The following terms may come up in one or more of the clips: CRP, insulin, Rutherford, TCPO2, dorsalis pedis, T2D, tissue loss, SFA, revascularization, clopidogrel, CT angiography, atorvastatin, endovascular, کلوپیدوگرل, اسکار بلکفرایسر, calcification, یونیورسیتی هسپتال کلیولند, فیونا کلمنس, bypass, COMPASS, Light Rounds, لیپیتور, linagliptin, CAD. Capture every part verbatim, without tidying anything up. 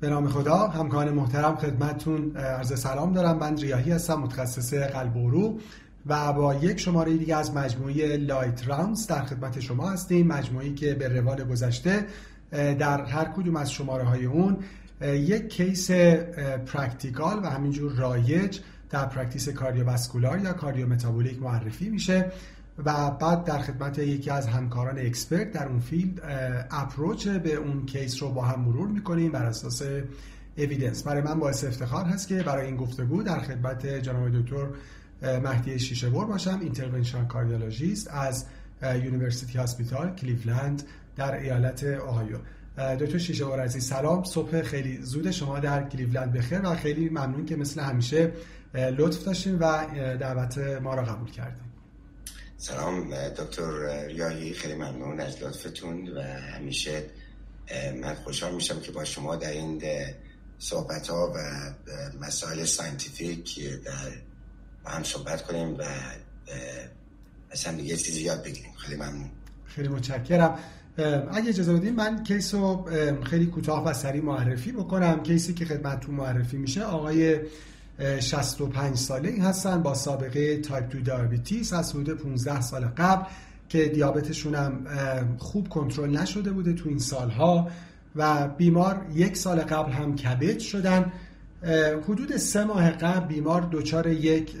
به نام خدا. همکاران محترم خدمتتون عرض سلام دارم. من ریاحی هستم، متخصص قلب و عروق و با یک شماره دیگه از مجموعه لایت راوندز در خدمت شما هستیم. مجموعه‌ای که به روال گذشته در هر کدوم از شماره‌های اون یک کیس پرکتیکال و همینجور رایج در پرکتیس کاردیوواسکولار یا کاردیومتابولیک معرفی میشه و بعد در خدمت یکی از همکاران اکسپرت در اون فیلد اپروچ به اون کیس رو با هم مرور میکنیم بر اساس اوییدنس. برای من باعث افتخار هست که برای این گفتگو در خدمت جناب دکتر مهدی شیشه‌بر باشم، اینترونشنال کاردیولوژیست از یونیورسیتی هسپتال کلیولند در ایالت اوهایو. دکتر شیشه‌بر عزیز سلام، صبح خیلی زود شما در کلیولند بخیر و خیلی ممنون که مثل همیشه لطف داشتین و دعوت ما را قبول کردین. سلام دکتر ریاحی، خیلی ممنون از لطفتون و همیشه من خوشحال میشم که با شما در این صحبت ها و مسائل ساینتیفیک در با هم صحبت کنیم و اصلا دیگه چیزی یاد بگیریم. خیلی ممنون. خیلی متشکرم. اگه اجازه بدین من کیس رو خیلی کوتاه و سریع معرفی بکنم. کیسی که خدمتتون معرفی میشه آقای شصت و پنج ساله هستن با سابقه تایپ دو دیابتیس از حدود پانزده سال قبل که دیابتشون هم خوب کنترل نشده بوده تو این سالها و بیمار یک سال قبل هم کبد شدن. حدود سه ماه قبل بیمار دچار یک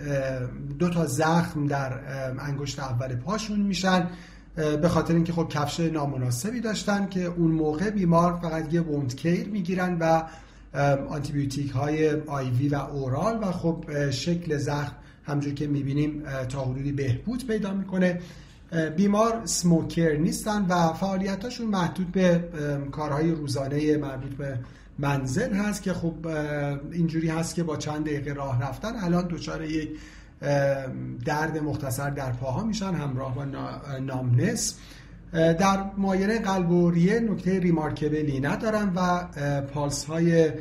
دو تا زخم در انگشت اول پاشون میشن به خاطر اینکه خب کفش نامناسبی داشتن که اون موقع بیمار فقط یه وند کیر میگیرن و آنتی بیوتیک های آیوی و اورال و خب شکل زخم همجور که میبینیم تا حدودی بهبود پیدا میکنه. بیمار سموکر نیستن و فعالیتاشون محدود به کارهای روزانه مربوط به منزل هست که خب اینجوری هست که با چند دقیقه راه رفتن الان دچار یک درد مختصر در پاها میشن همراه با نامنس. در معاینه قلب و ریه نکته ریمارکبلی ندارن و پالس های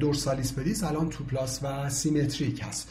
دورسالیس پدیس الان تو پلاس و سیمتریک هست.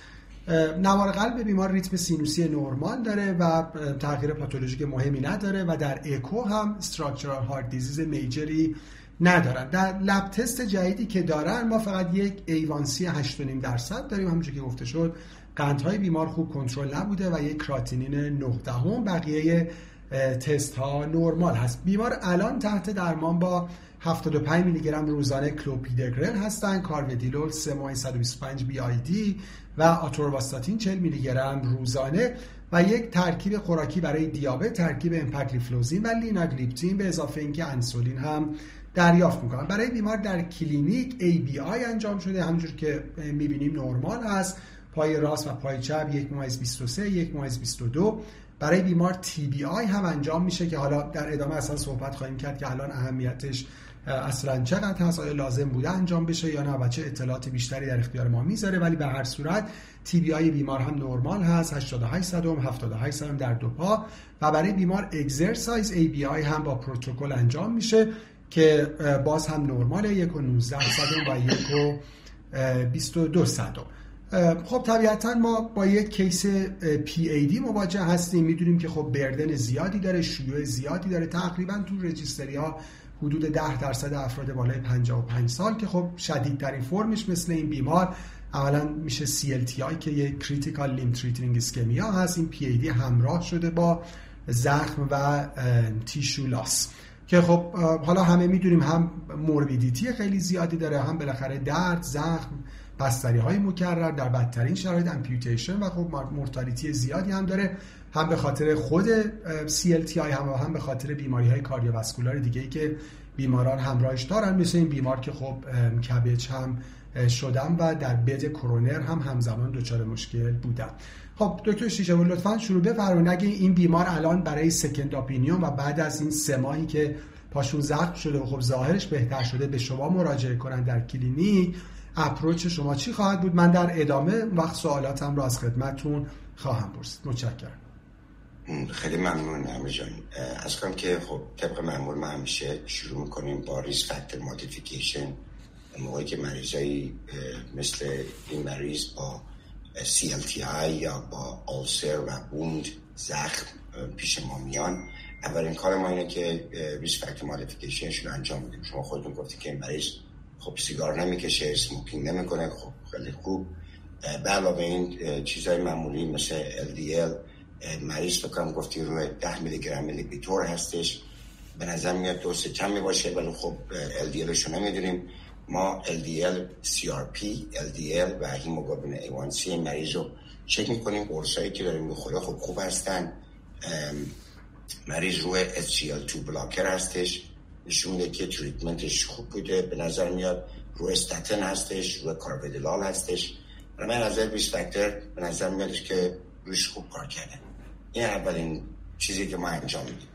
نوار قلب بیمار ریتم سینوسی نورمال داره و تغییر پاتولوژیک مهمی نداره و در اکو هم استراکچرال هارت دیزیز میجری ندارن. در لب تست جدیدی که دارن ما فقط یک ایوانسی هشت و نیم درصد داریم. همونجوری که گفته شد قندهای بیمار خوب کنترل نبوده و یک کراتینین نه دهم. بقیه تست ها نورمال هست. بیمار الان تحت درمان با هفتاد و پنج میلی گرم روزانه کلوپیدوگرل هستن، کارودیلول سه ماه صد و بیست و پنج بی آی دی و آتورواستاتین چهل میلی گرم روزانه و یک ترکیب خوراکی برای دیابت ترکیب امپاگلیفلوزین و لیناگلیپتین به اضافه اینکه انسولین هم دریافت میکنن. برای بیمار در کلینیک ای بی آی انجام شده همونجور که میبینیم نورمال هست. پای راست و پای چپ یک ممیز بیست و سه یک ممیز بیست و دو. برای بیمار تی بی آی هم انجام میشه که حالا در ادامه اصلا صحبت خواهیم کرد که الان اهمیتش اصلا چقدر هست، آیا لازم بوده انجام بشه یا نه و چه اطلاعات بیشتری در اختیار ما میذاره، ولی به هر صورت تی بی آی بیمار هم نورمال هست هشتاد و هشت صدم هفتاد و هشت صدم در دو پا و برای بیمار اگزرسایز ای بی آی هم با پروتکل انجام میشه که باز هم نورماله یک و نوزده صدم و یک و بیست و دو صدم. خب طبیعتاً ما با یک کیس پی ای دی مواجه هستیم. میدونیم که خب بردن زیادی داره، شیوع زیادی داره، تقریباً تو رجیستری ها حدود ده درصد افراد بالای پنجاه و پنج سال که خب شدیدترین فرمش مثل این بیمار اولا میشه سی ال تی آی که یک کریتیکال لیم تریتینگ اسکمیا هست. این پی ای دی همراه شده با زخم و تیشو لاس که خب حالا همه میدونیم هم موربیدیتی خیلی زیادی داره، هم بالاخره درد، زخم، بستری های مکرر، در بدترین شرایط امپیوتیشن و خب مورتالیتی زیادی هم داره، هم به خاطر خود سی ال تی آی هم و هم به خاطر بیماری های کاردیوواسکولار دیگه ای که بیماران همراهش دارن مثل این بیمار که خب کبد هم شدن و در بد کرونر هم همزمان دچار مشکل بودن. خب دکتر شیشه‌بر لطفاً شروع بفرمایید. اگه این بیمار الان برای سکند اپینیون و بعد از این سه ماهی که پاشون زخم شده و خب ظاهرش بهتر شده به شما مراجعه کنن در کلینیک، اپروچ شما چی خواهد بود؟ من در ادامه وقت سوالاتم را از خدمتتون خواهم پرسید. متشکرم. خیلی ممنون همه جان. از کنم که خب طبق معمول ما همیشه شروع میکنیم با ریس فاکتور مودیفیکیشن. موقعی که مریضایی مثل این مریض با سی ال تی آی یا با آلسر و بوند زخم پیش ما میان، اولین کار ما اینه که ریسک فاکتور مودیفیکیشنشون انجام بدیم. شما خودتون گفتید که این مریض خب سیگار نمیکشه، اسموکینگ نمیکنه، خب خیلی خوب. به علاوه این چیزهای معمولی مثل ال دی ال مریض تو کم گفتی روی ده میلی گرم لیپیتور هستش، به نظر میاد دوست کم میباشه، ولی خب ال دی الش رو نمیدونیم. ما ال دی ال سی آر پی، ال دی ال و هیموگلوبین ای وان سی مریض رو چک میکنیم. قرصایی که داریم میخوره خب خوب هستن. مریض روی اس جی ال تو بلاکر هستش، نشون میده که تریتمنتش خوب بوده. به نظر میاد روی استاتن هستش، روی کارودیلال هستش. برای من از ریسک فاکتور به نظر میادش که روش خوب کار کرده. این اولین چیزی که ما انجام میدیم.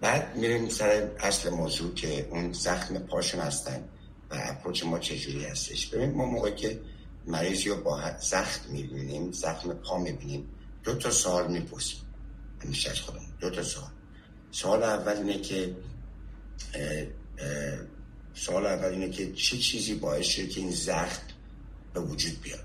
بعد میریم سر اصل موضوع که اون زخم پاشون هستن و اپروچ ما چجوری هستش. ببین ما موقعی که مریضی رو با زخم میبینیم، زخم پا میبینیم، دو تا سوال میپرسیم همیشه از خودمون. دو تا سوال. سوال اول اینه که سوال اول اینه که چه چیزی باعث شده که این زخم به وجود بیاد؟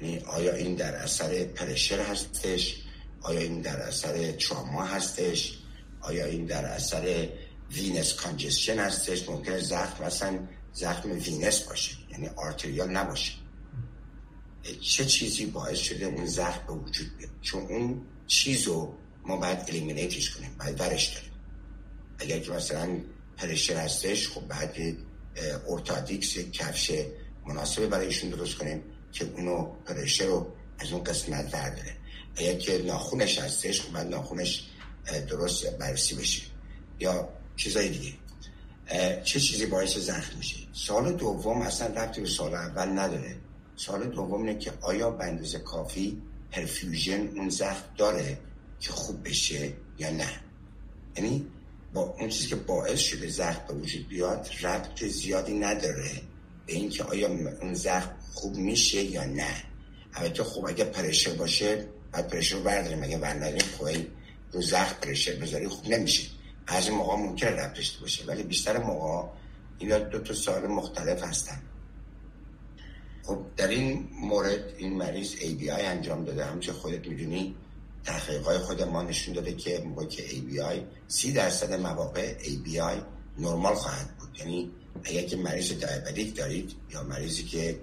یعنی آیا این در اثر پرشر هستش؟ آیا این در اثر تراما هستش؟ آیا این در اثر وینس کانجسشن هستش؟ ممکنه زخم مثلا زخم وینس باشه، یعنی آرتریال نباشه. چه چیزی باعث شده اون زخم به وجود بیاد؟ چون اون چیزو ما باید الیمینیتش کنیم، باید برش داریم. اگر که مثلا پرشر هستش، خب باید ارتادیکس کفش مناسبه برایشون درست کنیم که اونو پرشر رو از اون قسمت برداره. اگر که ناخونش هستش، خب باید ناخونش درست بررسی بشه یا چیزای دیگه. چه چیزی باعث زخم میشه؟ سال دوم اصلا ربطی به سال اول نداره. سال دوم اینه که آیا به اندازه کافی پرفیوژن اون زخم داره که خوب بشه یا نه. یعنی با اون چیزی که باعث شده زخم به وجود بیاد ربط زیادی نداره به این که آیا اون زخم خوب میشه یا نه. البته خوب اگه پرشر باشه باید پرشر رو برداریم، اگه برداریم خب رو زخم پرشر بذاری خوب نمیشه. از این موقع ممکنه ربط داشته باشه، ولی بیشتر موقع اینا دو تا سوال مختلف هستن. خب در این مورد این مریض ای بی آی انجام داده. همچه خودت میدونی تحقیقات خود ما نشون داده که موقعی که ای بی آی سی درصد مواقع ای بی آی نرمال خواهد بود. یعنی اگر که مریض دیابتیک دارید یا مریضی که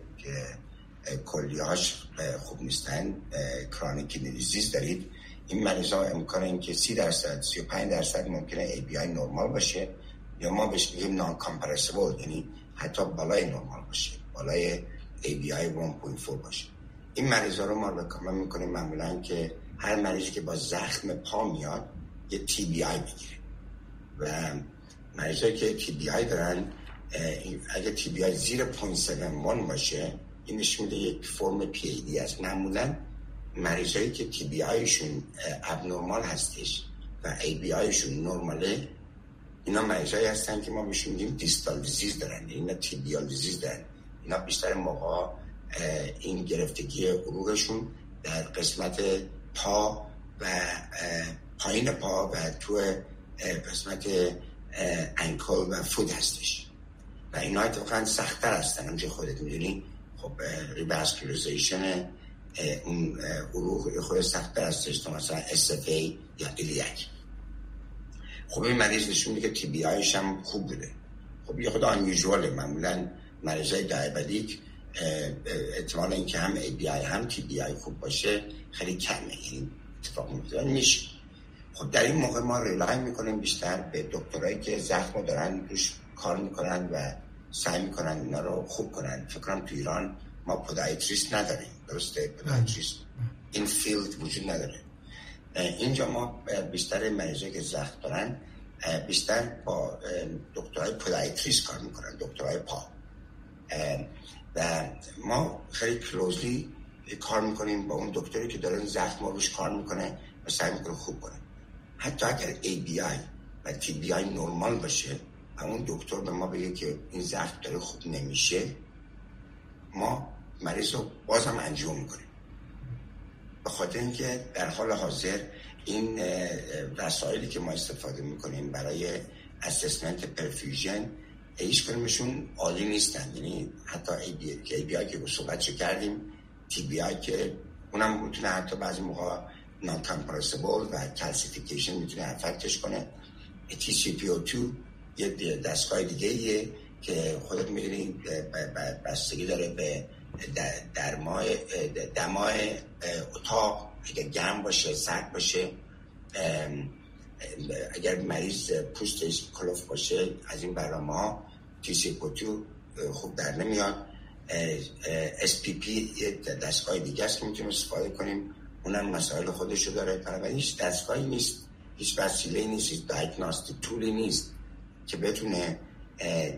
کلیهاش خوب نیستن، کرونیک کیدنی دیزیز دارید، این مریض ها امکان این که سی درصد سی و پنج درصد ممکنه ای بی آی نرمال باشه یا ما بهش میگیم نان کامپرسیبل، یعنی حتی بالای نرمال باشه، بالای ای بی آی یک و چهار باشه. این مریض ها رو ما رکامند میکنیم معمولا که هر مریضی که با زخم پا میاد یه تی بی آی بگیره و مریض هایی که تی بی آی دارن اگه تی بی آی زیر صفر ممیز هفتاد و یک باشه این نشون میده یک فرم پی ای دی است. معمولا مریض هایی که تی بی آیشون ابنورمال هستش و ای بی آیشون نرماله، اینا مریض هایی هستن که ما بهشون میگیم دیستال دیزیز دارن، اینا تیبیال دیزیز دارن. اینا بیشتر موقع این گرفتگی عروقشون در قسمت پا و پایین پا و تو قسمت انکل و فود هستش و اینا اتفاقا سخت‌تر هستن. همچه خودت میدونی خب ریواسکولاریزیشن اون عروق خود سخت‌تر هستش تا مثلا اس اف ای یا ایلیاک. خب این مریض نشون میده که تی بی آیش هم خوب بوده. خب یه خود آنیوژواله. معمولا مریضای دیابتیک احتمال اینکه هم ای بی آی هم تی بی آی خوب باشه خیلی کمه، این اتفاق میفته میشه. خب در این موقع ما ریلای میکنیم بیشتر به دکترایی که زخم دارن روش کار میکنن و سعی میکنن اینا رو خوب کنن. فکر کنم تو ایران ما پودیاتریست نداریم، درسته؟ پودیاتریست این فیلد وجود نداره. اینجا ما بیشتر مریضایی که زخم دارن بیشتر با دکترای پودیاتریست کار میکنن، دکترای پا. و ما خیلی کلوزلی کار میکنیم با اون دکتری که داره زخم روش کار میکنه و سعی میکنه خوب کنه. حتی اگر ای بی آی و تی بی آی نرمال باشه و اون دکتر به ما بگه که این زخم داره خوب نمیشه، ما مریض رو باز هم انجیو میکنیم. به خاطر اینکه در حال حاضر این وسایلی که ما استفاده میکنیم برای اسسمنت پرفیوژن هیچ کدومشون عالی نیستن. یعنی حتی ای بی آی که صحبت شو کردیم، تی بی آی که اونم میتونه حتی بعضی موقع نان کامپرسیبل و کلسیفیکیشن میتونه افکتش کنه. تی سی پی او دو یه دستگاه دیگه ایه که خودت میدونی بستگی داره به درمای دمای اتاق، اگر گرم باشه سرد باشه، اگر مریض پوستش کلوف باشه از این برنامه ها تی سی پی او دو خوب در نمیاد. اس پی پی یه دستگاه دیگه است که میتونیم استفاده کنیم، اونم مسائل خودشو داره. بنابراین هیچ دستگاهی نیست، هیچ وسیله نیست، هیچ دایگنوستیک تولی نیست که بتونه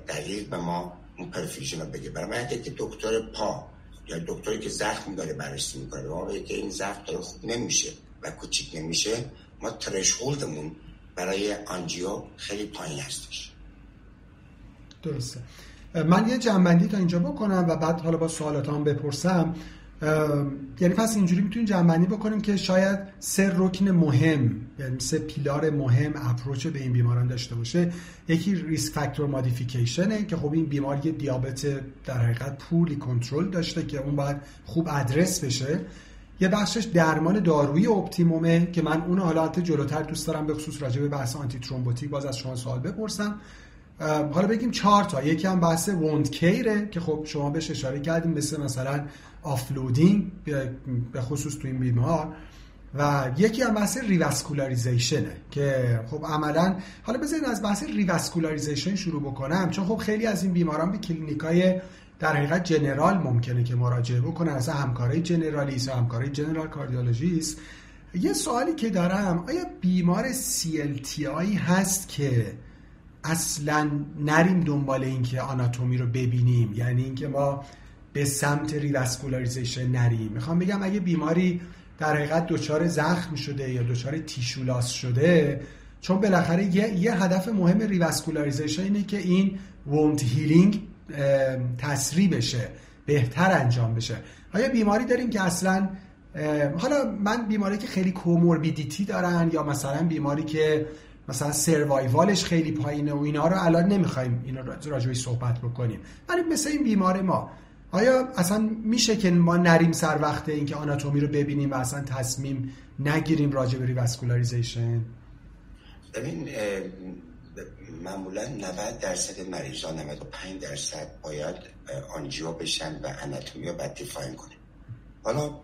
دقیق به ما اون پرفیوژن رو بگه. برای من که دکتر پا یا دکتری که زخم داره بررسی میکنه واقعا که این زخم داره خوب نمیشه و کوچیک نمیشه، ما ترشولدمون برای آنجیو خیلی پایین هستش. درسته. من یه جنبندی تا اینجا بکنم و بعد حالا با سوالاتام بپرسم. یعنی پس اینجوری میتونیم جنبندی بکنیم که شاید سه رکن مهم، یعنی سه پیلار مهم اپروچ به این بیماران داشته باشه. یکی ریسک فاکتور مودیفیکیشنه که خب این بیماری دیابت در حقیقت پولی کنترل داشته که اون باید خوب ادرس بشه. یه بخشش درمان دارویی اپتیمومه که من اون حالا حالت جلوتر دوست دارم به خصوص راجع به بحث آنتی ترومبوتیک باز از شما سوال بپرسم. حالا بگیم چهار تا. یکی هم بحث وند کیره که خب شما بهش اشاره کردیم، مثل مثلا آفلودینگ به خصوص تو این بیمار، و یکی هم بحث ریواسکولاریزیشنه که خب عملا حالا بذارید از بحث ریواسکولاریزیشن شروع بکنم، چون خب خیلی از این بیماران به کلینیکای در حقیقت جنرال ممکنه که مراجعه بکنن، اصلا همکارای جنرالیست، همکارای جنرال کاردیولوژیست. یه سوالی که دارم، آیا بیمار سی ال تی آی هست که اصلا نریم دنبال این که آناتومی رو ببینیم، یعنی اینکه ما به سمت ریواسکولاریزیشن نریم؟ میخوام بگم اگه بیماری در حقیقت دچار زخم شده یا دچار تیشولاس شده، چون بالاخره یه, یه هدف مهم ریواسکولاریزیشن اینه که این وند هیلینگ تسریع بشه، بهتر انجام بشه. آیا بیماری داریم که اصلا، حالا من بیماری که خیلی کوموربیدیتی دارن یا مثلا بیماری که مثلا سروایوالش خیلی پایینه و اینا رو الان نمیخوایم اینا راجع بهش صحبت بکنیم، ولی مثلا این بیمار ما آیا اصلا میشه که ما نریم سر وقت این که آناتومی رو ببینیم و اصلا تصمیم نگیریم راجع به ریواسکولاریزیشن؟ ببین معمولا نود درصد مریضا نود و پنج درصد باید آنجیو بشن و آناتومی رو بعد دیفاین کنن. حالا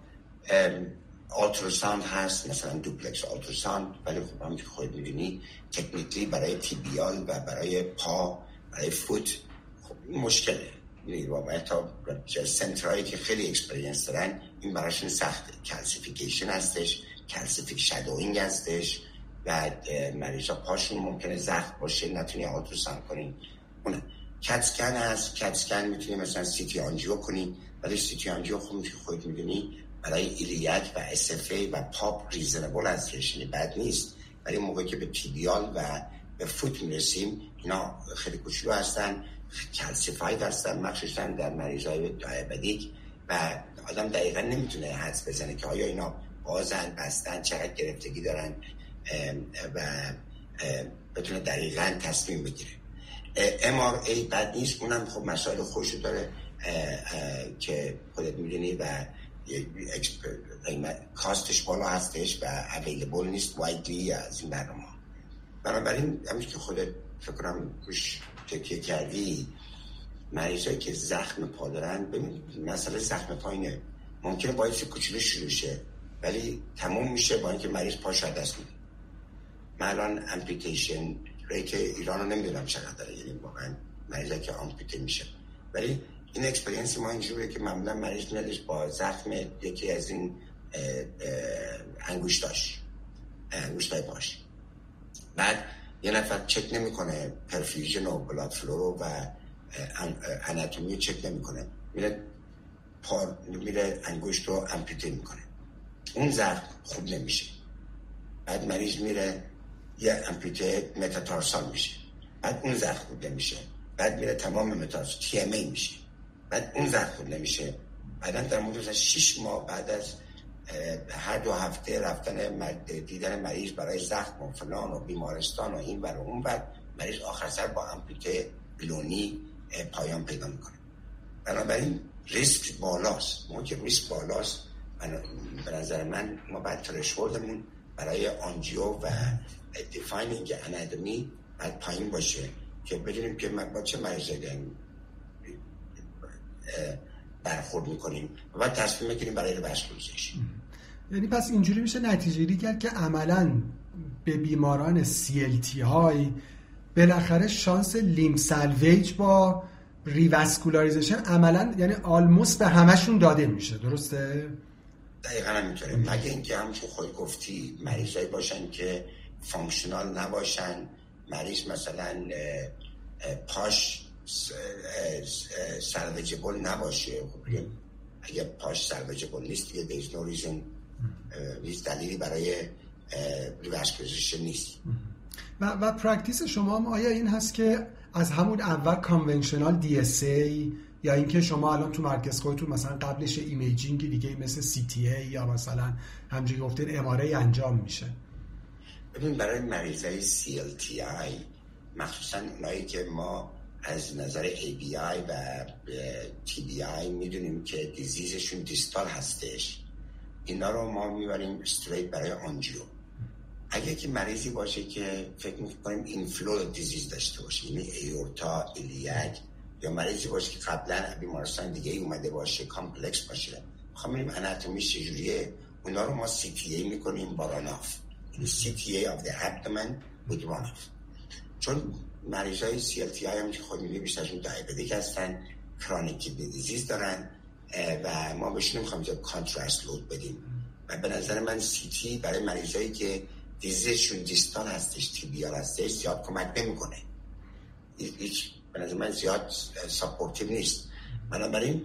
آلتراساند هست، مثلا دوپلکس آلتراساند، ولی خب هم که خود می‌بینی تکنیکلی برای تی بی آل و برای پا، برای فوت خب این مشکله. یعنی واقعا تا سنترایی که خیلی اکسپریانس دارن این براشون سخته. کلسیفیکیشن هستش، کلسیفیک شادوینگ هستش و مریضا پاشون ممکنه زخم باشه، نتونی آلتراساند کنین. اون کت اسکن هست، کت اسکن می‌تونی مثلا سی تی آنجیو کنی، ولی سی تی آنجیو خب که خود می‌بینی برای ایلیاک و اس اف ای و پاپ ریزنبل از کشنی بد نیست، ولی موقعی که به پیدیال و به فوت میرسیم اینا خیلی کوچولو هستن، کلسیفاید هستن، مخصوصا در مریضای دیابتیک و آدم دقیقا نمیتونه حدس بزنه که آیا اینا بازن بستن، چقدر گرفتگی دارن و بتونه دقیقا تصمیم بگیره. ام آر ای بد نیست، اونم خب مسائل خوشو داره که خودت میدونی و کاستش بالا هستش و اویلیبل نیست وایدلی از این برنامه. بنابراین همیشه که خودت فکر کنم روش تکیه کردی، مریضایی که زخم پا دارن، ببین مسئله زخم پاینه، ممکنه باید کوچولو شروع شه ولی تموم میشه با اینکه مریض پاش از دست میده. من الان امپیتیشن ریت ایران رو نمیدونم چقدر داره، یعنی واقعا مریضایی که امپیته میشه، ولی این اکسپریانس ما اینجوریه که معمولا مریض میادش با زخم یکی از این انگوشتاش، انگوشتای پاش، بعد یه نفر چک نمیکنه پرفیوژن و بلاد فلو و آناتومی چک نمیکنه، میره پا میره انگوشت رو امپیته میکنه، اون زخم خوب نمیشه، بعد مریض میره یه امپیته متاتارسال میشه، بعد اون زخم خوب نمیشه، بعد میره تمام متاتارسال تی ام ای میشه، بعد اون زخم خوب نمیشه. بعدم در مدت شش ماه بعد از هر دو هفته رفتن دیدن مریض برای زخم و فلان و بیمارستان و این و اون، بعد مریض آخر سر با امپیته بلونی پایان پیدا میکنه. بنابراین ریسک بالاست، موقع ریسک بالاست من به نظر من ما باید ترشوردمون برای آنجیو و دیفاینینگ اناتومی باید پایین باشه که بدونیم که با چه مریضی برخورد میکنیم و بعد تصمیم میکنیم برای ریواسکولاریزیشن. یعنی پس اینجوری میشه نتیجه‌گیری کرد که عملاً به بیماران سی ال تی آی بالاخره شانس لیم سالویج با ریواسکولاریزیشن عملاً یعنی آلموست به همشون داده میشه، درسته؟ دقیقاً همینطوره. مگه اینکه همونطور خود گفتی مریضایی باشن که فانکشنال نباشن، مریض مثلا پاش سالویجبل نباشه. خب اگه پاش سالویجبل نیست دیگه دیز نو ریزن، هیچ دلیلی برای ریواسکولاریزیشن نیست. و و پرکتیس شما هم آیا این هست که از همون اول کانونشنال دی اس ای یا اینکه شما الان تو مرکز خودتون مثلا قبلش ایمیجینگ دیگه مثل سی تی ای یا مثلا همونجوری گفتین ام آر ای انجام میشه؟ ببین برای مریضای سی ال تی آی مخصوصا اونایی که ما از نظر ای بی آی و تی بی آی میدونیم که دیزیزشون دیستال هستش، اینا رو ما میبریم استریت برای آنجیو. اگه که مریضی باشه که فکر میکنیم اینفلو دیزیز داشته باشه، یعنی ایورتا، ایلیاک، یا مریضی باشه که قبلا بیمارستان دیگه ای اومده باشه، کامپلکس باشه، میخوام بریم اناتومیش چجوریه، اونا رو ما سی تی ای میکنیم با راناف، یعنی سی تی ای of the abdomen with راناف. چون مریض های سی ال تی آی هم که خود میبینی بیشترشون دیابتیک هستن، کرونیک دیزیز دارن و ما بهشون میخوایم اینجا کانتراست لود بدیم. و به نظر من سی تی برای مریض هایی که دیزیزشون دیستال هستش، تی بی آر هستش، زیاد کمک نمیکنه. هیچ به نظر من زیاد ساپورتیو نیست. بنابراین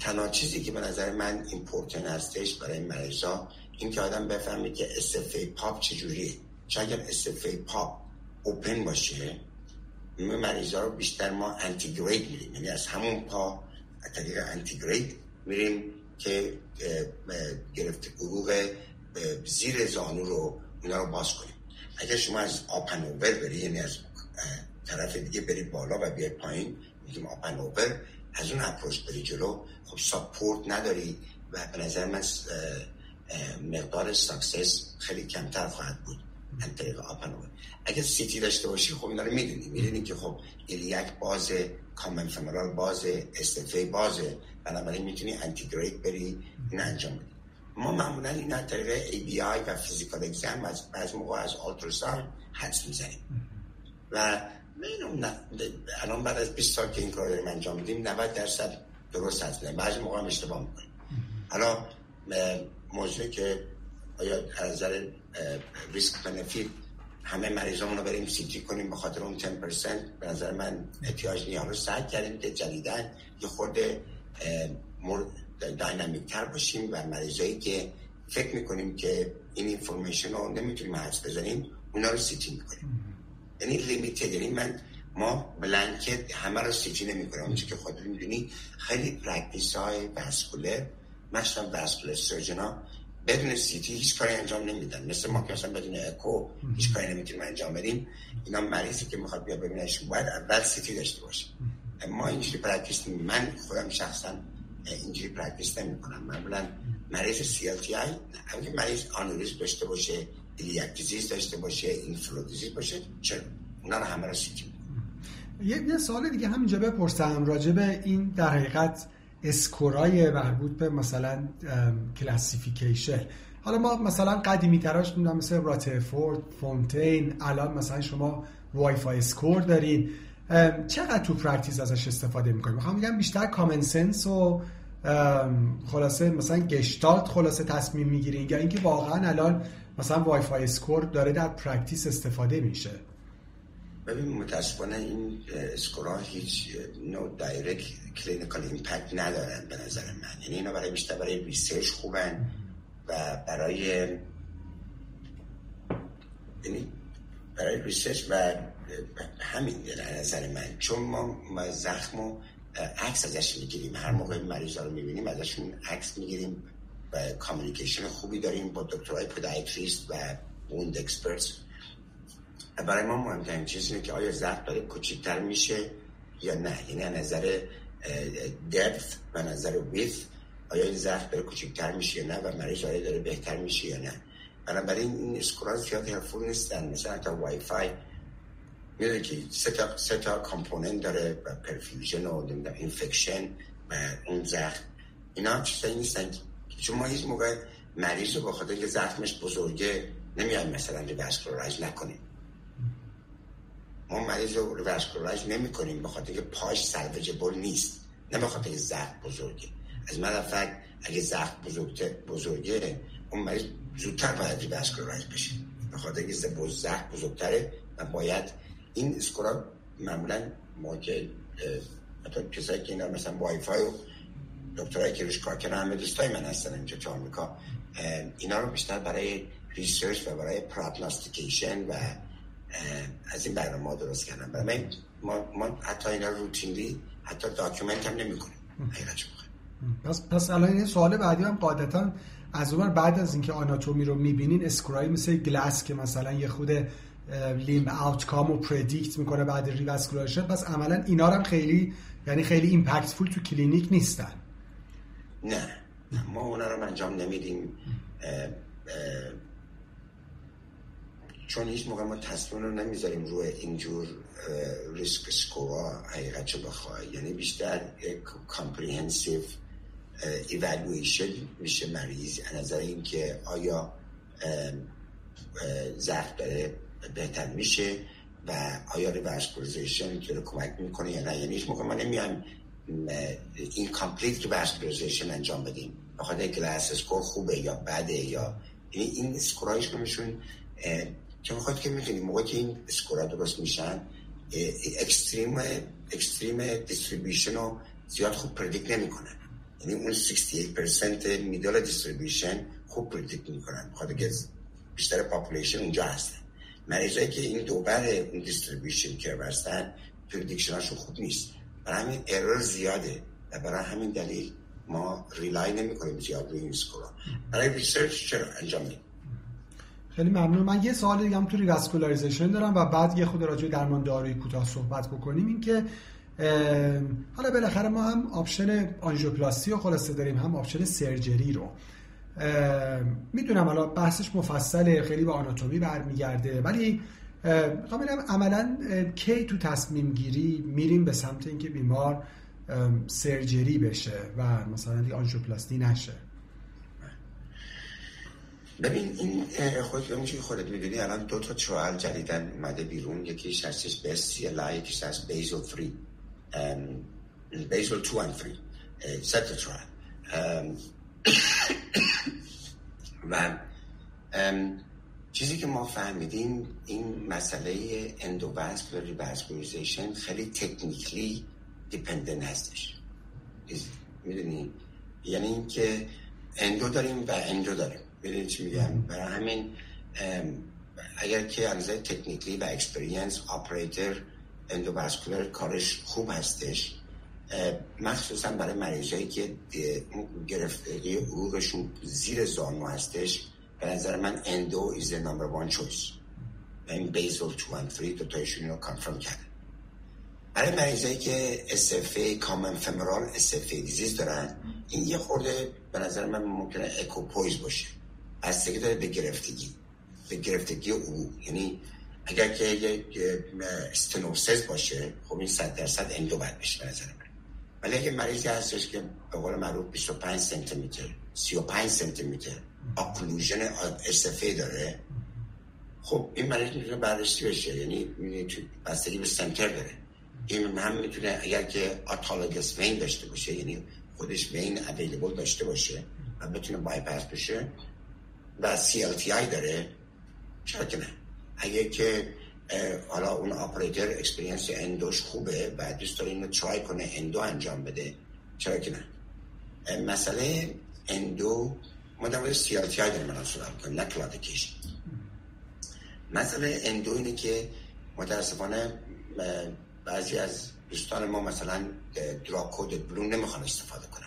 تنها چیزی که به نظر من ایمپورتن هستش برای مریض ها این که آدم بفهمه که اس اف ای پاپ چجوریه. چون اگر اس اف ای پاپ اوپن باشه مریضا رو بیشتر ما انتیگرید میریم، یعنی از همون پا از طریق انتیگرید میریم که گرفت عروق زیر زانو رو اونا رو باز کنیم. اگر شما از آپنوور بری، یعنی از طرف دیگه بری بالا و بیای پایین، میگیم آپنوور، از اون اپروش بری جلو، خب ساپورت نداری و به نظر من مقدار ساکسس خیلی کمتر خواهد بود از طریق آپنوور. اگه سی تی داشته باشی خب اینا رو میدونی میدونی که خب ایلیاک بازه، کامن فمورال بازه، استفای بازه، بنابراین میتونی انتیگریت بری این انجام بدی. ما معمولا این از طریق ای بی آی و فیزیکال اگزم از بعض موقع از آلتراساوند حدس میزنیم و الان بعد از بیست سال که این کار رو انجام میدیم نود درصد درست حدس میزنیم، بعض موقع هم اشتباه میکنیم. حالا موضوعی که آیا از نظر ریسک بنفیت همه مریضامون رو بریم سی تی کنیم به خاطر اون ده درصد، به نظر من احتیاج نیاز رو سعی کردیم که جدیدن یه خورده داینامیک تر باشیم و مریضایی که فکر میکنیم که این اینفورمیشن رو نمیتونیم حدس بزنیم اونا رو سی تی میکنیم. یعنی لیمیتد، یعنی من ما بلانکت همه رو سی تی نمی کنیم. اونچه که خودت میدونی خیلی پرکتیس های واسکولر، مثلا واسکولر سرجنا بدون سی تی هیچ کاری انجام نمیدن، مثل ما که اصلا بدون اکو هیچ کاری نمیتونیم انجام بدیم. اینا مریضی که میخواد بیا ببیننش باید اول سی تی داشته باشه. ما اینجوری پرکتیس نمی من خودم شخصا اینجوری پرکتیس نمی کنم. معمولا مریض سی ال تی آی اگه مریض آنوریزم داشته باشه، ایلیاک دیزیز داشته باشه، اینفلو دیزیز باشه، چرا اونا رو همه رو سی تی. یه سوال دیگه همینجا بپرسم راجع به این در حقیقت اسکورای مربوط به مثلا کلاسیفیکیشن. حالا ما مثلا قدیمی تراش میدونم مثل راتفورد، فونتین، الان مثلا شما وایفای اسکور دارین، چقدر تو پرکتیس ازش استفاده میکنیم؟ میخوام بگم بیشتر کامن سنس و خلاصه مثلا گشتالت خلاصه تصمیم میگیرین یا اینکه واقعا الان مثلا وایفای اسکور داره در پرکتیس استفاده میشه؟ ببین متاسفانه این اسکورها هیچ نو دایرکت کلینیکال ایمپکت ندارن به نظر من. یعنی اینا برای بیشتر برای ریسرچ خوبن و برای یعنی برای ریسرچ و همین به نظر من، چون ما, ما زخم و عکس ازش میگیریم، هر موقع مریضا رو میبینیم ازشون عکس میگیریم و کامیونیکیشن خوبی داریم با دکترهای پودیاتریست و ووند اکسپرتس. برای ما مهمترین چیز اینه که آیا زخم داره کوچیک‌تر میشه یا نه، یعنی نظر دپث و نظر ویدث آیا این ضعف داره کوچکتر میشه یا نه و مریض آیا داره بهتر میشه یا نه. بنابراین این اسکوران زیاد حرفور نیستن. مثلا حتی وای فای میدونی که سه تا, سه تا کامپوننت داره و پرفیوژن و اینفکشن و اون زخم، اینا هم چیزایی نیستن که چون ما هیچ موقع مریض رو با خاطر که زخمش بزرگه نمیایم مثلا ریواسکولارایز نکنیم. ما مریض رو ریواسکولارایز نمی کنیم به خاطر که پاش سالویجبل نیست، نه به خاطر زخم بزرگه. از من فکر اگه زخم بزرگه اون مریض زودتر باید ریواسکولارایز بشه به خاطر که زخم بزرگتره و باید این اسکورا معمولا ما که حتی کسایی که اینا مثلا وای فای و دکترایی که روش کار کردن همه دوستای من هستن اینجا تو آمریکا، اینا رو بیشتر برای ریسرچ و برای پروگنوستیکیشن و از این برنامه‌ها درست کردن. برای ما ما حتی اینا روتینلی حتی داکیومنت هم نمی‌کنیم حقیقتش بخوام. پس پس الان این سوال بعدی هم قاعدتاً از اون بعد از اینکه آناتومی رو می‌بینین اسکورای مثل گلاس که مثلا یه خود لیم آوتکام رو پردیکت میکنه بعد ریواسکولاریشن، پس عملا اینا هم خیلی یعنی خیلی ایمپکتفول تو کلینیک نیستن. نه ما اونا رو انجام نمیدیم چون هیچ موقع ما تصمیم رو نمیذاریم روی اینجور ریسک سکورا حقیقت رو بخواه، یعنی بیشتر یک کامپریهنسیو ایوالویشن میشه مریض از نظر این که آیا زخم داره بهتر میشه و آیا ریواسکولاریزیشن که رو کمک میکنه یا نه. یعنی هیچ موقع ما نمیایم این کامپلیت ریواسکولاریزیشن انجام بدیم بخاطر اینکه گلاس اسکور خوبه یا بده یا یعنی این اسکورایش نمیشون که میخواد که میتونیم موقع که این اسکورا درست میشن اکستریم اکستریم دیستریبیوشن رو زیاد خوب پردیکت نمیکنن، یعنی اون شصت و هشت درصد میدل دیستریبیوشن خوب پردیکت میکنن بخاطر که بیشتر پاپولیشن اونجا هستن. مریضایی که این دوباره اون دیستریبیوشن که هستن پردیکشناشون خوب نیست، برای همین ایرر زیاده و برای همین دلیل ما ریلای نمی‌کنیم زیاد روی این اسکورا. برای ریسرچ چرا انجام میدیم؟ خیلی ممنون. من یه سوال دیگه هم تو ریواسکولاریزیشن دارم و بعد یه خود راجع به درمان دارویی کوتاه صحبت بکنیم. این که حالا بالاخره ما هم آپشن آنژیوپلاستی رو خلاصه داریم هم آپشن سرجری رو. میدونم الان بحثش مفصله خیلی با آناتومی برمیگرده، ولی میخوام ببینم عملا کی تو تصمیم گیری میریم به سمت اینکه بیمار سرجری بشه و مثلا دیگه آنژیوپلاستی نشه. ببین این خود میشه خودت میدونی الان دو تا ترایل جدیدن اومده بیرون، یکیش هستش به سی ال آی، یکیش هست بیزل تری بیزل دو و سه ست ترایل و چیزی که ما فهمیدیم این مسئله اندوواسکولار ریواسکولاریزیشن خیلی تکنیکلی دیپندنت هستش. میدونی یعنی این که اندو داریم و اندو داریم میدونی چی میگم، برای همین اگر که عرضه تکنیکلی و اکسپریانس آپریتر اندوواسکولار کارش خوب هستش، مخصوصا برای مریضایی که گرفتگی عروقشون زیر زانو هستش، به نظر من اندو is the number one choice و این بیزل دو و سه دوتایشون رو کانفرم کرده. برای مریضایی که اس اف ای کامن فمرال اس اف ای دیزیز دارن این یه خورده به نظر من ممکنه اکوپویز باشه، بستگی داره به گرفتگی به گرفتگی عروق، یعنی اگر که یک استنوسیس باشه خب این صد درصد اندو باید بشه به نظر من. ولی اگه مریضی هستش که به قول معروف بیست و پنج سانتی متر سی و پنج سانتی متر اکلوژن اس اف ای داره، خب این مریض میتونه بررسی بشه، یعنی بستگی به سنتر داره. این هم میتونه اگر که آتالوگس وین داشته باشه یعنی خودش وین اویلیبل داشته باشه و بتونه بایپاس بشه و سی ال تی آی داره چرا که نه. اگه که حالا اون آپریتر اکسپریانس اندوش خوبه و دوست داره اینو ترای کنه اندو انجام بده چرا که نه. مسئله اندو ما در مورد سی ال تی آی داریم الان صحبت کنیم، نه کلادیکیشن. مسئله اندو اینه که متاسفانه بعضی از دوستان ما مثلا دراگ-کوتد بلون نمیخوان استفاده کنن.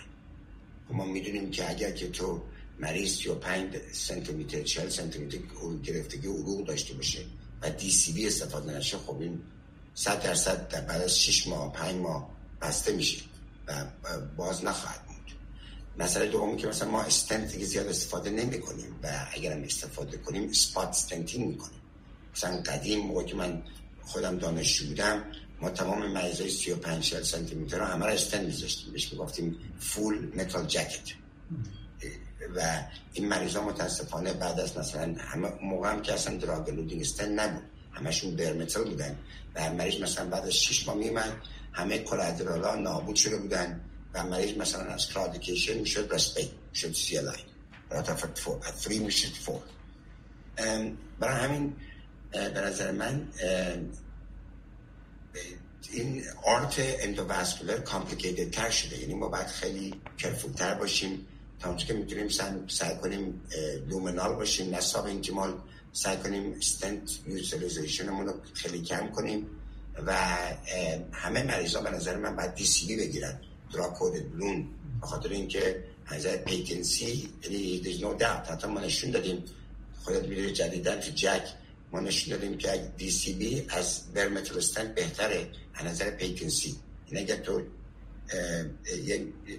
ما میدونیم که اگر که تو مریض سی و پنج سانتی متر چهل سانتی متر گرفتگی عروق داشته باشه و دی سی بی استفاده نشه خب این صد درصد در بعد از شش ماه پنج ماه بسته میشه و باز نخواهد بود. مسئله دومی که مثلا ما استنت دیگه زیاد استفاده نمی کنیم و اگرم استفاده کنیم اسپات استنتینگ میکنیم. مثلا قدیم موقع که من خودم دانشجو بودم ما تمام مریضای سی و پنج سانتی متر رو همه را استنت میذاشتیم، بهش میگفتیم فول متال جکت. و این مریضا متاسفانه بعد از مثلا همه موقع هم که اصلا دراگ لودینگ استنت نبود، همشون برمتال بودن و مریض مثلا بعد از شش ماه میومد همه کلادرالا نابود شده بودن و مریض مثلا از کلادیکیشن میشد رسپی میشد سی ال آی رات آف فری میشد فور. برای همین به نظر من این آرت اندوواسکولر کامپلیکیتد تر شده، یعنی ما باید خیلی کرفول تر باشیم تا اونجا که میتونیم سعی کنیم لومنال باشیم، نه ساب انتیمال، سعی کنیم استنت یوتیلیزیشنمون رو خیلی کم کنیم و همه مریضا به نظر من باید دی سی بی بگیرن، درگ-coated balloon، بخاطر اینکه از پیتنسی یعنی there's no doubt. حتی ما نشون دادیم، خودت میدونی جدیدن تو جک ما نشون دادیم که دی سی بی از برمتال استنت بهتره از نظر پیتنسی. یعنی اگر تو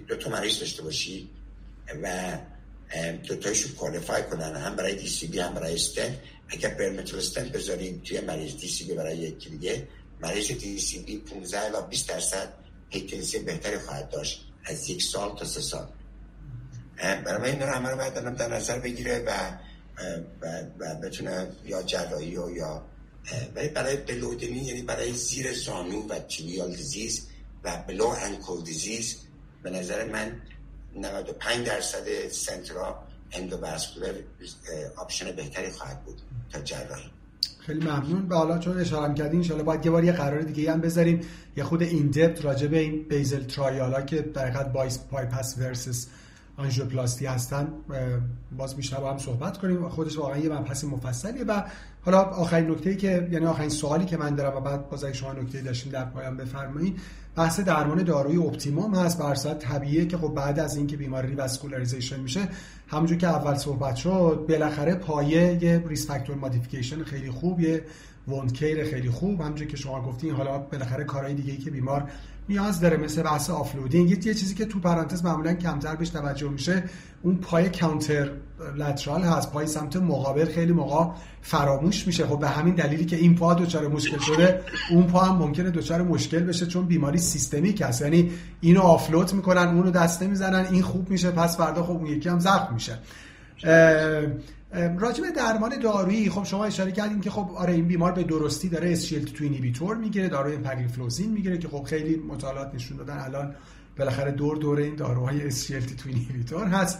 دو تا مریض داشته باشی و دو تایشو کوالیفای کنن هم برای دی سی بی هم برای استنت، اگر برمتال استنت بذاریم توی مریض دی سی بی برای یکی دیگه، مریض دی سی بی پانزده تا بیست درصد پیتنسی بهتری خواهد داشت از یک سال تا سه سال. برای این داره همه رو باید دارم در نظر بگیره و و, و بتونه یا جراحی و یا ولی برای بلودمی یعنی برای زیر زانو و تیبیال دیزیز و بلو انکل دیزیز به نظر من نود و پنج درصد سنترا اندوواسکولر آپشن بهتری خواهد بود تا جراحی. خیلی ممنون. به حالا چون اشاره کردین ان شاءالله باید یه بار یه قرار دیگه هم بذاریم، یه خود این دپت راجع به این بیزل ترایالا که در حقیقت بایپاس ورسس آنژیوپلاستی هستن باز میشه با هم صحبت کنیم، خودش واقعا یه مبحث مفصلیه. و حالا آخرین نکته‌ای که یعنی آخرین سوالی که من دارم و بعد باز اگه شما نکته‌ای داشتین در پایان بفرمایید، بحث درمان دارویی اپتیموم هست بر اساس طبیعیه که خب بعد از اینکه بیماری ریواسکولاریزیشن میشه همونجور که اول صحبت شد بالاخره پایه یه ریسک فاکتور مودیفیکیشن خیلی خوبیه، وند کیر خیلی خوب، همونجور که شما گفتین حالا بالاخره کارهای دیگه‌ای که بیمار نیاز داره مثل بحث آفلودینگ، یه چیزی که تو پرانتز معمولا کمتر بهش توجه میشه اون پای کانتر لترال هست، پای سمت مقابل خیلی موقع فراموش میشه. خب به همین دلیلی که این پا دوچار مشکل شده اون پا هم ممکنه دوچار مشکل بشه، چون بیماری سیستمیک است، یعنی اینو آفلود میکنن اونو دسته میزنن این خوب میشه پس فردا خب اون یکی هم زخم میشه. راجع به درمان دارویی خب شما اشاره کردین که خب آره این بیمار به درستی داره اس سی ال تی آی اینیبیتور میگیره، داروی امپاگلیفلوزین میگیره که خب خیلی مطالعات نشون دادن الان بالاخره دور دوره این داروهای اس سی ال تی آی اینیبیتور هست.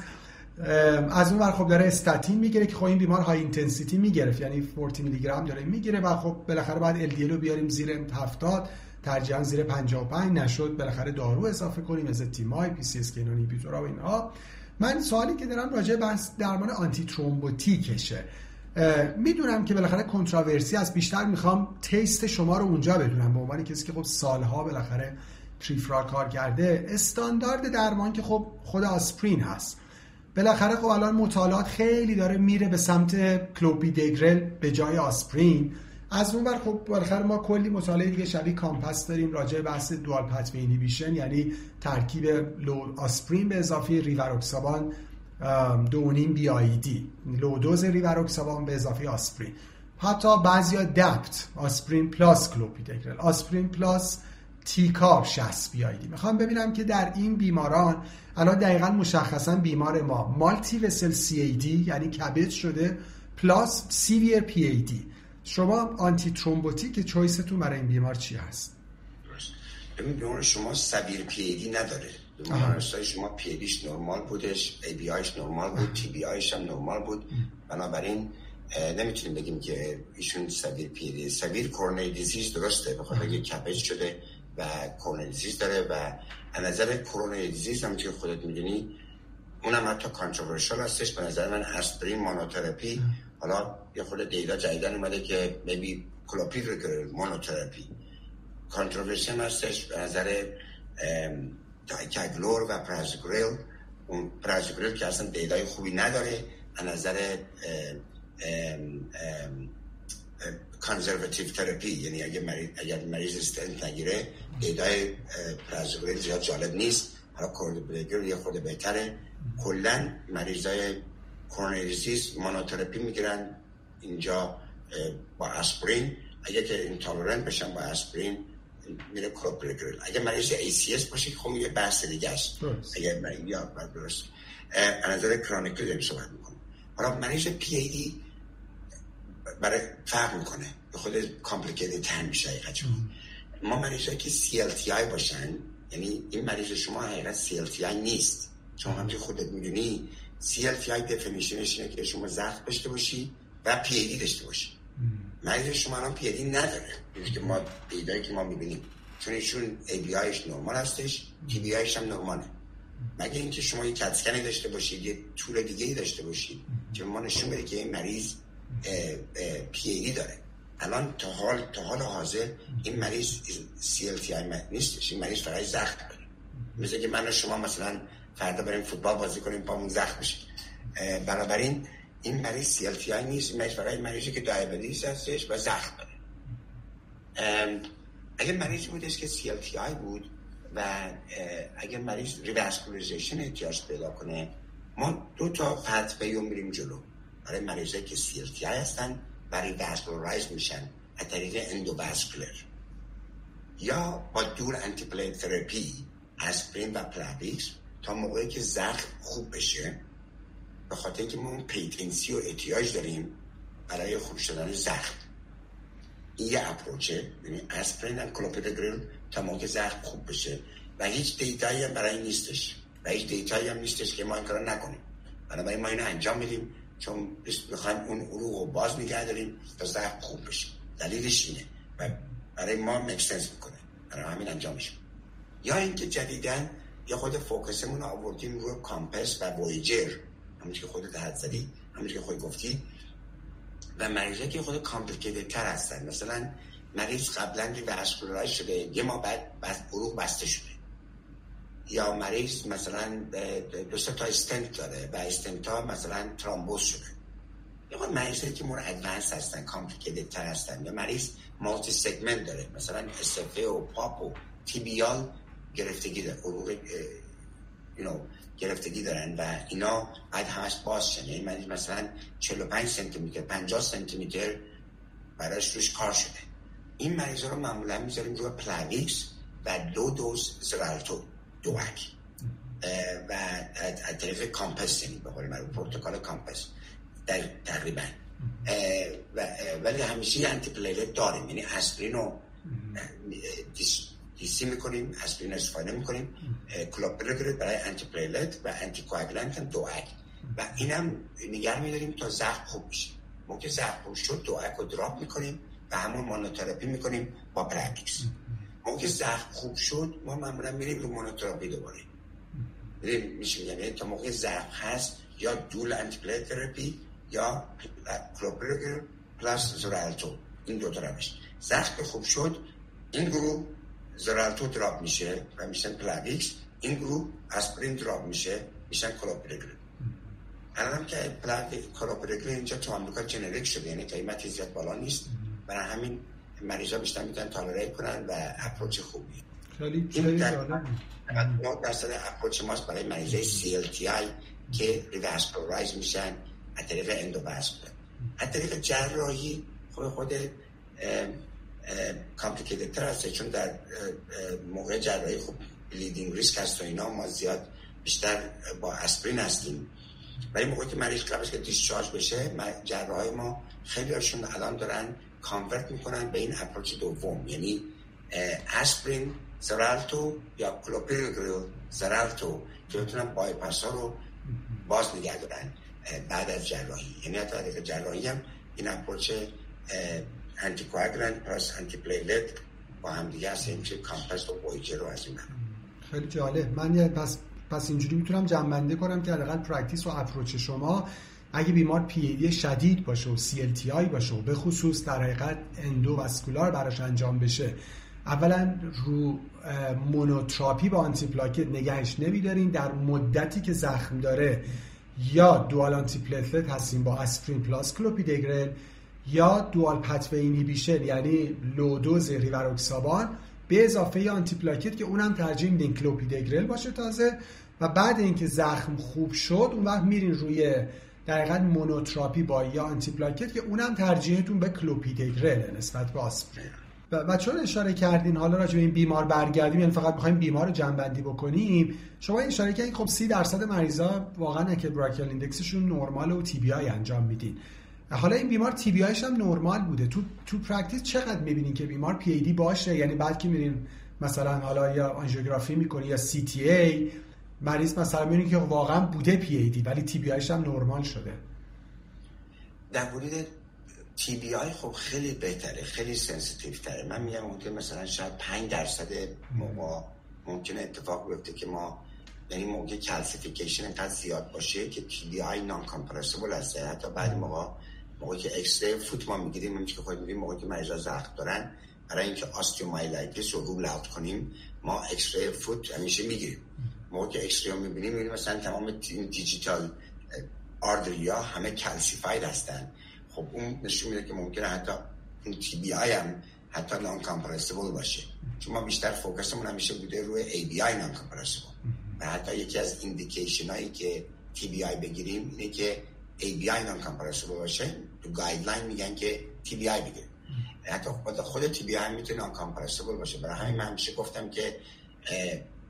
از اون ور خب داره استاتین میگیره که خب این بیمار های اینتنسیتی میگرفت یعنی چهارده میلی گرم داره میگیره و خب بالاخره بعد ال دی ال رو بیاریم زیر هفتاد ترجیحاً زیر پنجاه و پنج، نشد بالاخره دارو اضافه کنیم از تیمای پی سی اس کی اینیبیتور و اینها. من سوالی که دارم راجع به درمان آنتی ترومبوتیکشه، میدونم که بالاخره کنتراورسی است، بیشتر میخوام تست شما رو اونجا بدونم به عنوان کسی که خب سالها بالاخره تریفرا کار کرده. استاندارد درمان که خب خود آسپرین هست، بالاخره خب الان مطالعات خیلی داره میره به سمت کلوپیدوگرل به جای آسپرین. از اون ور خب بالاخره ما کلی مطالعه دیگه شبیه کامپاس داریم راجع به بحث دوال پاتوی اینیبیشن، یعنی ترکیب لو آسپرین به اضافه ریواروکسابان دونین بی آی دی، لو دوز ریواروکسابان به اضافه آسپرین، حتی بعضیا دپت آسپرین پلاس کلوپیدوگرل، آسپرین پلاس تیکا شصت بی آی دی. میخوام ببینم که در این بیماران الان دقیقاً مشخصاً بیمار ما مالتی وسل سی ای دی یعنی کبد شده پلاس سیویر پی ای دی، شما آنتی ترومبوتیک چویستون برای این بیمار چی هست؟ درست. ببین بیمار شما سویر پی ای دی نداره. بیمار شما پی ای دیش نرمال بودش، ای بی آیش نرمال بود، تی بی آیش هم نرمال بود. بنابراین نمیتونیم بگیم که ایشون سویر پی ای دی. سویر کورنری دیزیز درسته، بخاطر اینکه کبد شده و کورنری دیزیز داره و از نظر کورنری دیزیز هم که خودت میدونی اونم حتی کانتروورشال هستش. به نظر من آسپرین مونوتراپی حالا یه خود دیدا جدیدن اومده که میبی کلوپیدوگرل مونوتراپی کانتروورسی هستش به نظر دایکاگلور و پرازوگرل. اون پرازوگرل که اصلا دیدای خوبی نداره از نظر کانزرواتیو تراپی، یعنی اگه مریض اگر مریض استنت نگیره دیدای پرازوگرل زیاد جالب نیست. حالا کلوپیدوگرل یه خود بهتره کلا مریضای کرونری دیزیز مونوتراپی میگیرن، اینجا با اسپرین، اگه که اینتالرنت بشن با اسپرین میره کلوپیدوگرل. اگه مریض ای سی اس باشه خب یه بحث دیگه است، اگه مریض یا درست از نظر کرونیکی داریم صحبت میکنیم. حالا مریض پی ای دی برای فرق میکنه، به خود کامپلیکیتد تر میشه. حقیقتا ما مریضایی که سی ال تی آی باشن، یعنی این مریض شما حقیقتا سی ال تی آی نیست، چون همونجوری خودت میدونی سی ال تی آی دفینیشنش اینه که شما زخم داشته باشی و پی ای دی داشته باشی. مریض شما الان پی ای دی نداره، چیزی که ما پیدایی که ما میبینیم، چون ایشون ای بی آیش نرمال هستش، تی بی آیش هم نرماله. مگه اینکه شما یک کت اسکن داشته باشید، یه طول دیگه‌ای داشته باشید که ما نشون بده که این مریض پی ای دی داره. الان تا حال تا حال حاضر این مریض سی ال تی آی نیستش، این مریض فقط زخم داره. مثل که من و شما مثلا فردا بریم فوتبال بازی کنیم پامون زخم بشه، بنابراین این مریض سی ال تی آی نیست، مریض فقط مریضی که دیابتیس هستش و زخم داره. اگه مریض بودش که سی ال تی آی بود و اگه مریض ریواسکولاریزیشن احتیاج پیدا کنه، ما دو تا پتوی رو میریم جلو برای مریضایی که سی ال تی آی هستن و ریواسکولارایز میشن از طریق اندوواسکولر یا با دور آنتی‌پلیت تراپی اسپرین و پلاویکس تا موقعی که زخم خوب بشه، به خاطر اینکه ما اون پیتنسی و احتیاج داریم برای خوب شدن زخم. این یه اپروچه، یعنی اسپرین و کلوپیدوگرل تا موقع زخم خوب بشه و هیچ دیتایی هم برای نیستش و هیچ دیتایی هم نیستش که ما این کارو نکنیم. بنابراین ما اینو انجام میدیم چون بخوایم اون عروق رو باز نگه داریم تا زخم خوب بشه. دلیلش اینه و برای ما مکسنس میکنه، برای همین انجام میشه. یا اینکه جدیدن یا خود فوکسمون رو آوردیم روی کامپس و وایجر، همونجوری که خودت حد زدی، همونجوری که خود گفتی، و مریضایی که خود کامپلیکیتد تر هستن، مثلا مریض قبلا ریواسکولارایز شده یه ماه بعد عروق بسته شده، یا مریض مثلا دو سه تا استنت داره و استنت ها مثلا ترامبوز شده، یا خود مریضایی که مور ادوانس هستن کامپلیکیتد تر هستن، یا مریض مالتی سگمنت داره مثلا اس اف ای و پاپ و تیبیال گرفتگی داره، عروق you know گرفتگی دارن و اینا باید همش باز شن. یعنی مریض مثلا چهل و پنج سانتی متر پنجاه سانتی متر براش روش کار شده، این مریضا رو معمولا میذاریم روی پلاویکس و دو دوز زرالتو دوک و از طریق کامپس، یعنی به قول معروف پروتکل کامپس در تقریبا، ولی همیشه آنتی پلیت داریم، یعنی اسپرین رو دیسی میکنیم، اسپرین استفاده میکنیم، کلوپیدوگرل برای آنتی پلیت و آنتی کوآگولانت هم دوک و اینم نگه میداریم تا زخم خوب بشه. موقع زخم خوب شد دوک رو دراپ میکنیم و همون مونوتراپی میکنیم با پراکتیس. موقع زخم خوب شد ما معمولا میریم رو مونوتراپی دوباره، میریم میشیم، یعنی تا موقع زخم هست یا دول آنتی پلیت تراپی یا کلوپیدوگرل پلاس زرالتو، این دو تا روش. زخم خوب شد این گروه زرالتو دراپ میشه و میشن پلاویکس، این گروه اسپرین دراپ میشه میشن کلوپیدوگرل. الان که کلوپیدوگرل اینجا تو آمریکا جنریک شده، یعنی قیمت زیاد بالا نیست، برای همین مریضا بیشتر میتونن تالریت کنن و اپروچ خوبی. خیلی خیلی جالب بود. درصد اپروچ ماست برای مریضای سی ال تی آی که ریواسکولارایز میشن از طریق اندوواسکولار، از طریق جراحی خود خود کامپلیکیتد تر هست، چون در موقع جراحی خوب بلیدینگ ریسک هست و اینا، ما زیاد بیشتر با اسپرین هستیم. ولی موقعی که مریض قبل از که دیسچارج بشه، جراحای ما خیلی هاشون الان دارن کانورت میکنن به این اپروچ دوم، یعنی اسپرین زرالتو یا کلوپیدوگرل زرالتو که بتونن بایپاس ها رو باز نگه دارن بعد از جراحی. یعنی از طریق جراحی هم این اپروچ آنتی کوآگولانت پلاس آنتی پلیلت با هم دیگه هست، این چه کامپاس و وایجر رو از این. خیلی جالب. من پس پس اینجوری میتونم جمع‌بندی کنم که حداقل پرکتیس و اپروچ شما اگه بیمار پی ای دی شدید باشه و سی ال تی آی باشه و به خصوص در حقیقت اندوواسکولار براش انجام بشه، اولا رو مونوتراپی با آنتی پلاکت نگهش نمیدارین در مدتی که زخم داره، یا دوال آنتی پلیتلت هستیم با اسپرین پلاس کلوپیدوگرل، یا دوال پتوی اینهیبیشن یعنی لو دوز ریواروکسابان به اضافه آنتی پلاکت که اونم ترجیح میدین کلوپیدوگرل باشه تازه، و بعد اینکه زخم خوب شد اون وقت میرین روی دقیقاً مونوتراپی با یا آنتی پلاکت که اونم ترجیحتون به کلوپیدوگرل نسبت به آسپرین. و چون اشاره کردین حالا راجع به این بیمار برگردیم، یعنی فقط بخوایم بیمار رو جنبندی بکنیم، شما اشاره کردین خب سی درصد مریضا واقعا که براکیال ایندکسشون نرماله و تی بی آی انجام میدین. حالا این بیمار تی بی آیش هم نرمال بوده، تو تو پرکتیس چقدر میبینین که بیمار پی ای دی باشه؟ یعنی بعد که میرین مثلا حالا یا آنژیوگرافی میکنی یا سی تی ای مریض مثلا میبینین که واقعا بوده پی ای دی ولی تی بی آیش هم نرمال شده. در مورد تی بی آی خب خیلی بهتره، خیلی سنسیتیو تره. من میگم اون که مثلا شاید پنج درصد موقع ممکنه اتفاق بیفته که ما یعنی موقع کلسیفیکیشن انقدر زیاد باشه که تی بی آی نان کامپرسیبل هست. حتی بعد موقع موقعی که اکسره فوت ما میگیریم میگیم که خود میگیم موقعی که مریضا زخم دارن برای اینکه آستیومایلایتیس رو رول اوت کنیم ما اکسره فوت همیشه میگیریم. موقعی که اکسره رو میبینیم میبینیم مثلا تمام دیجیتال آردریا همه کلسیفاید هستن. خب اون نشون میده که ممکنه حتی اون تی بی آی هم حتی نان کامپرسیبل باشه، چون ما بیشتر فوکسمون همیشه بوده روی ای بی آی نان کامپرسیبل. و حتی یکی از ایندیکیشنایی که تی بی آی بگیریم اینه که ای بی آی نان کامپرسیبل باشه. تو گایدلاین میگن که تی بی آی بگیر. حتی خود تی بی آی میتونه نان کامپرسیبل باشه. برای همین من همیشه گفتم که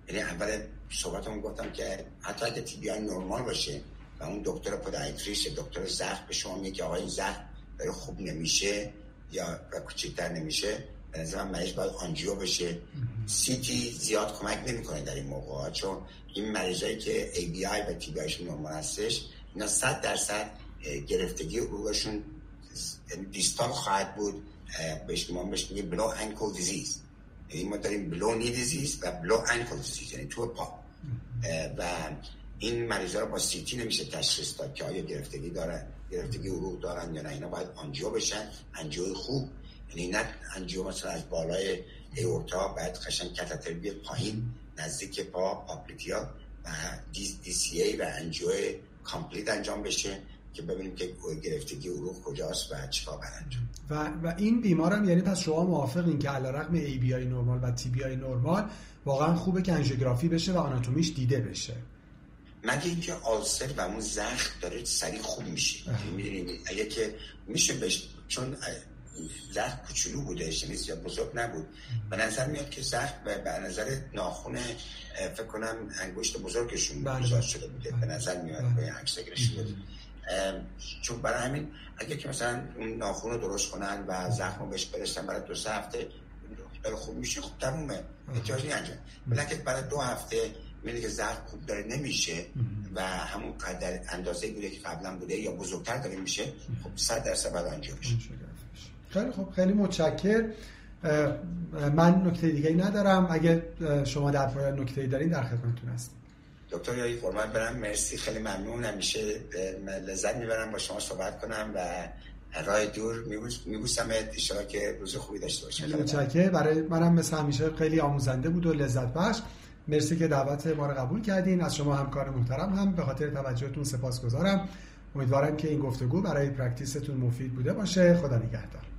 یعنی اول صحبتمون گفتم که حتی اگه تی بی آی نرمال باشه و اون دکتر پودیاتریست دکتر زخم به شما میگه آقا این زخم داره خوب نمیشه یا کوچیک‌تر نمیشه، به نظر من مریض باید آنجیو بشه. سی تی زیاد کمک نمیکنه در این موقعا، چون این مریضایی که ای بی آی و تی بی آی شون نرمال هستش اینا صد درصد گرفتگی عروقشون دیستال خواهد بود. بهش ما بهش میگیم بلو انکل دیزیز. یعنی ما داریم بلو نی دیزیز و بلو انکل دیزیز، یعنی تو پا. و این مریضا رو با سی تی نمیشه تشخیص داد که آیا گرفتگی دارن، گرفتگی عروق دارن یا نه. اینا باید آنجیو بشن، آنجیو خوب. یعنی نه آنجیو مثلا از بالای ایورتا بعد قشنگ کاتتر بیاد پایین نزدیک پا پاپلیتیال و دی سی ای و آنجیو کامپلیت انجام بشه که ببینیم که گرفتگی عروق کجاست و چیکار برانجام. و و این بیمارم یعنی پس شما موافقین که علارغم ای بی آی نرمال و تی بی آی نرمال واقعا خوبه که آنژیوگرافی بشه و آناتومیش دیده بشه، مگه اینکه آلسر و اون زخم داره سریع خوب میشه. میدونید اگه که میشه بشه چون زخم کوچولو بوده شنیز یا بزرگ نبود، به نظر میاد که زخم به نظر ناخن فکر کنم انگشت بزرگشون ایجاد شده بوده، به نظر میاد به عکسگیرش بوده. چون برای همین اگه که مثلا اون ناخن رو درست کنن و زخم رو بهش برسن برای دو سه هفته خیلی خوب میشه، خوب تمومه، احتیاج نیست انجام. بلکه برای دو هفته میگه زخم خوب داره نمیشه و همون قدر اندازه‌ای بوده که قبلا بوده یا بزرگتر داره میشه، خب صد درصد بعد انجام میشه. خیلی خب، خیلی متشکر. من نکته دیگه‌ای ندارم، اگه شما در پایان نکته‌ای دارین در خدمتتون هستم. دکتر ریاحی قربان برم، مرسی، خیلی ممنون، همیشه لذت میبرم با شما صحبت کنم و راه دور میبوسمت، ان شاءالله که روز خوبی داشته باشید. متشکر، برای منم مثل همیشه خیلی آموزنده بود و لذت بخش. مرسی که دعوت ما رو قبول کردین. از شما همکار محترم هم به خاطر توجهتون سپاسگزارم. امیدوارم که این گفتگو برای پرکتیستون مفید بوده باشه. خدا نگهدار.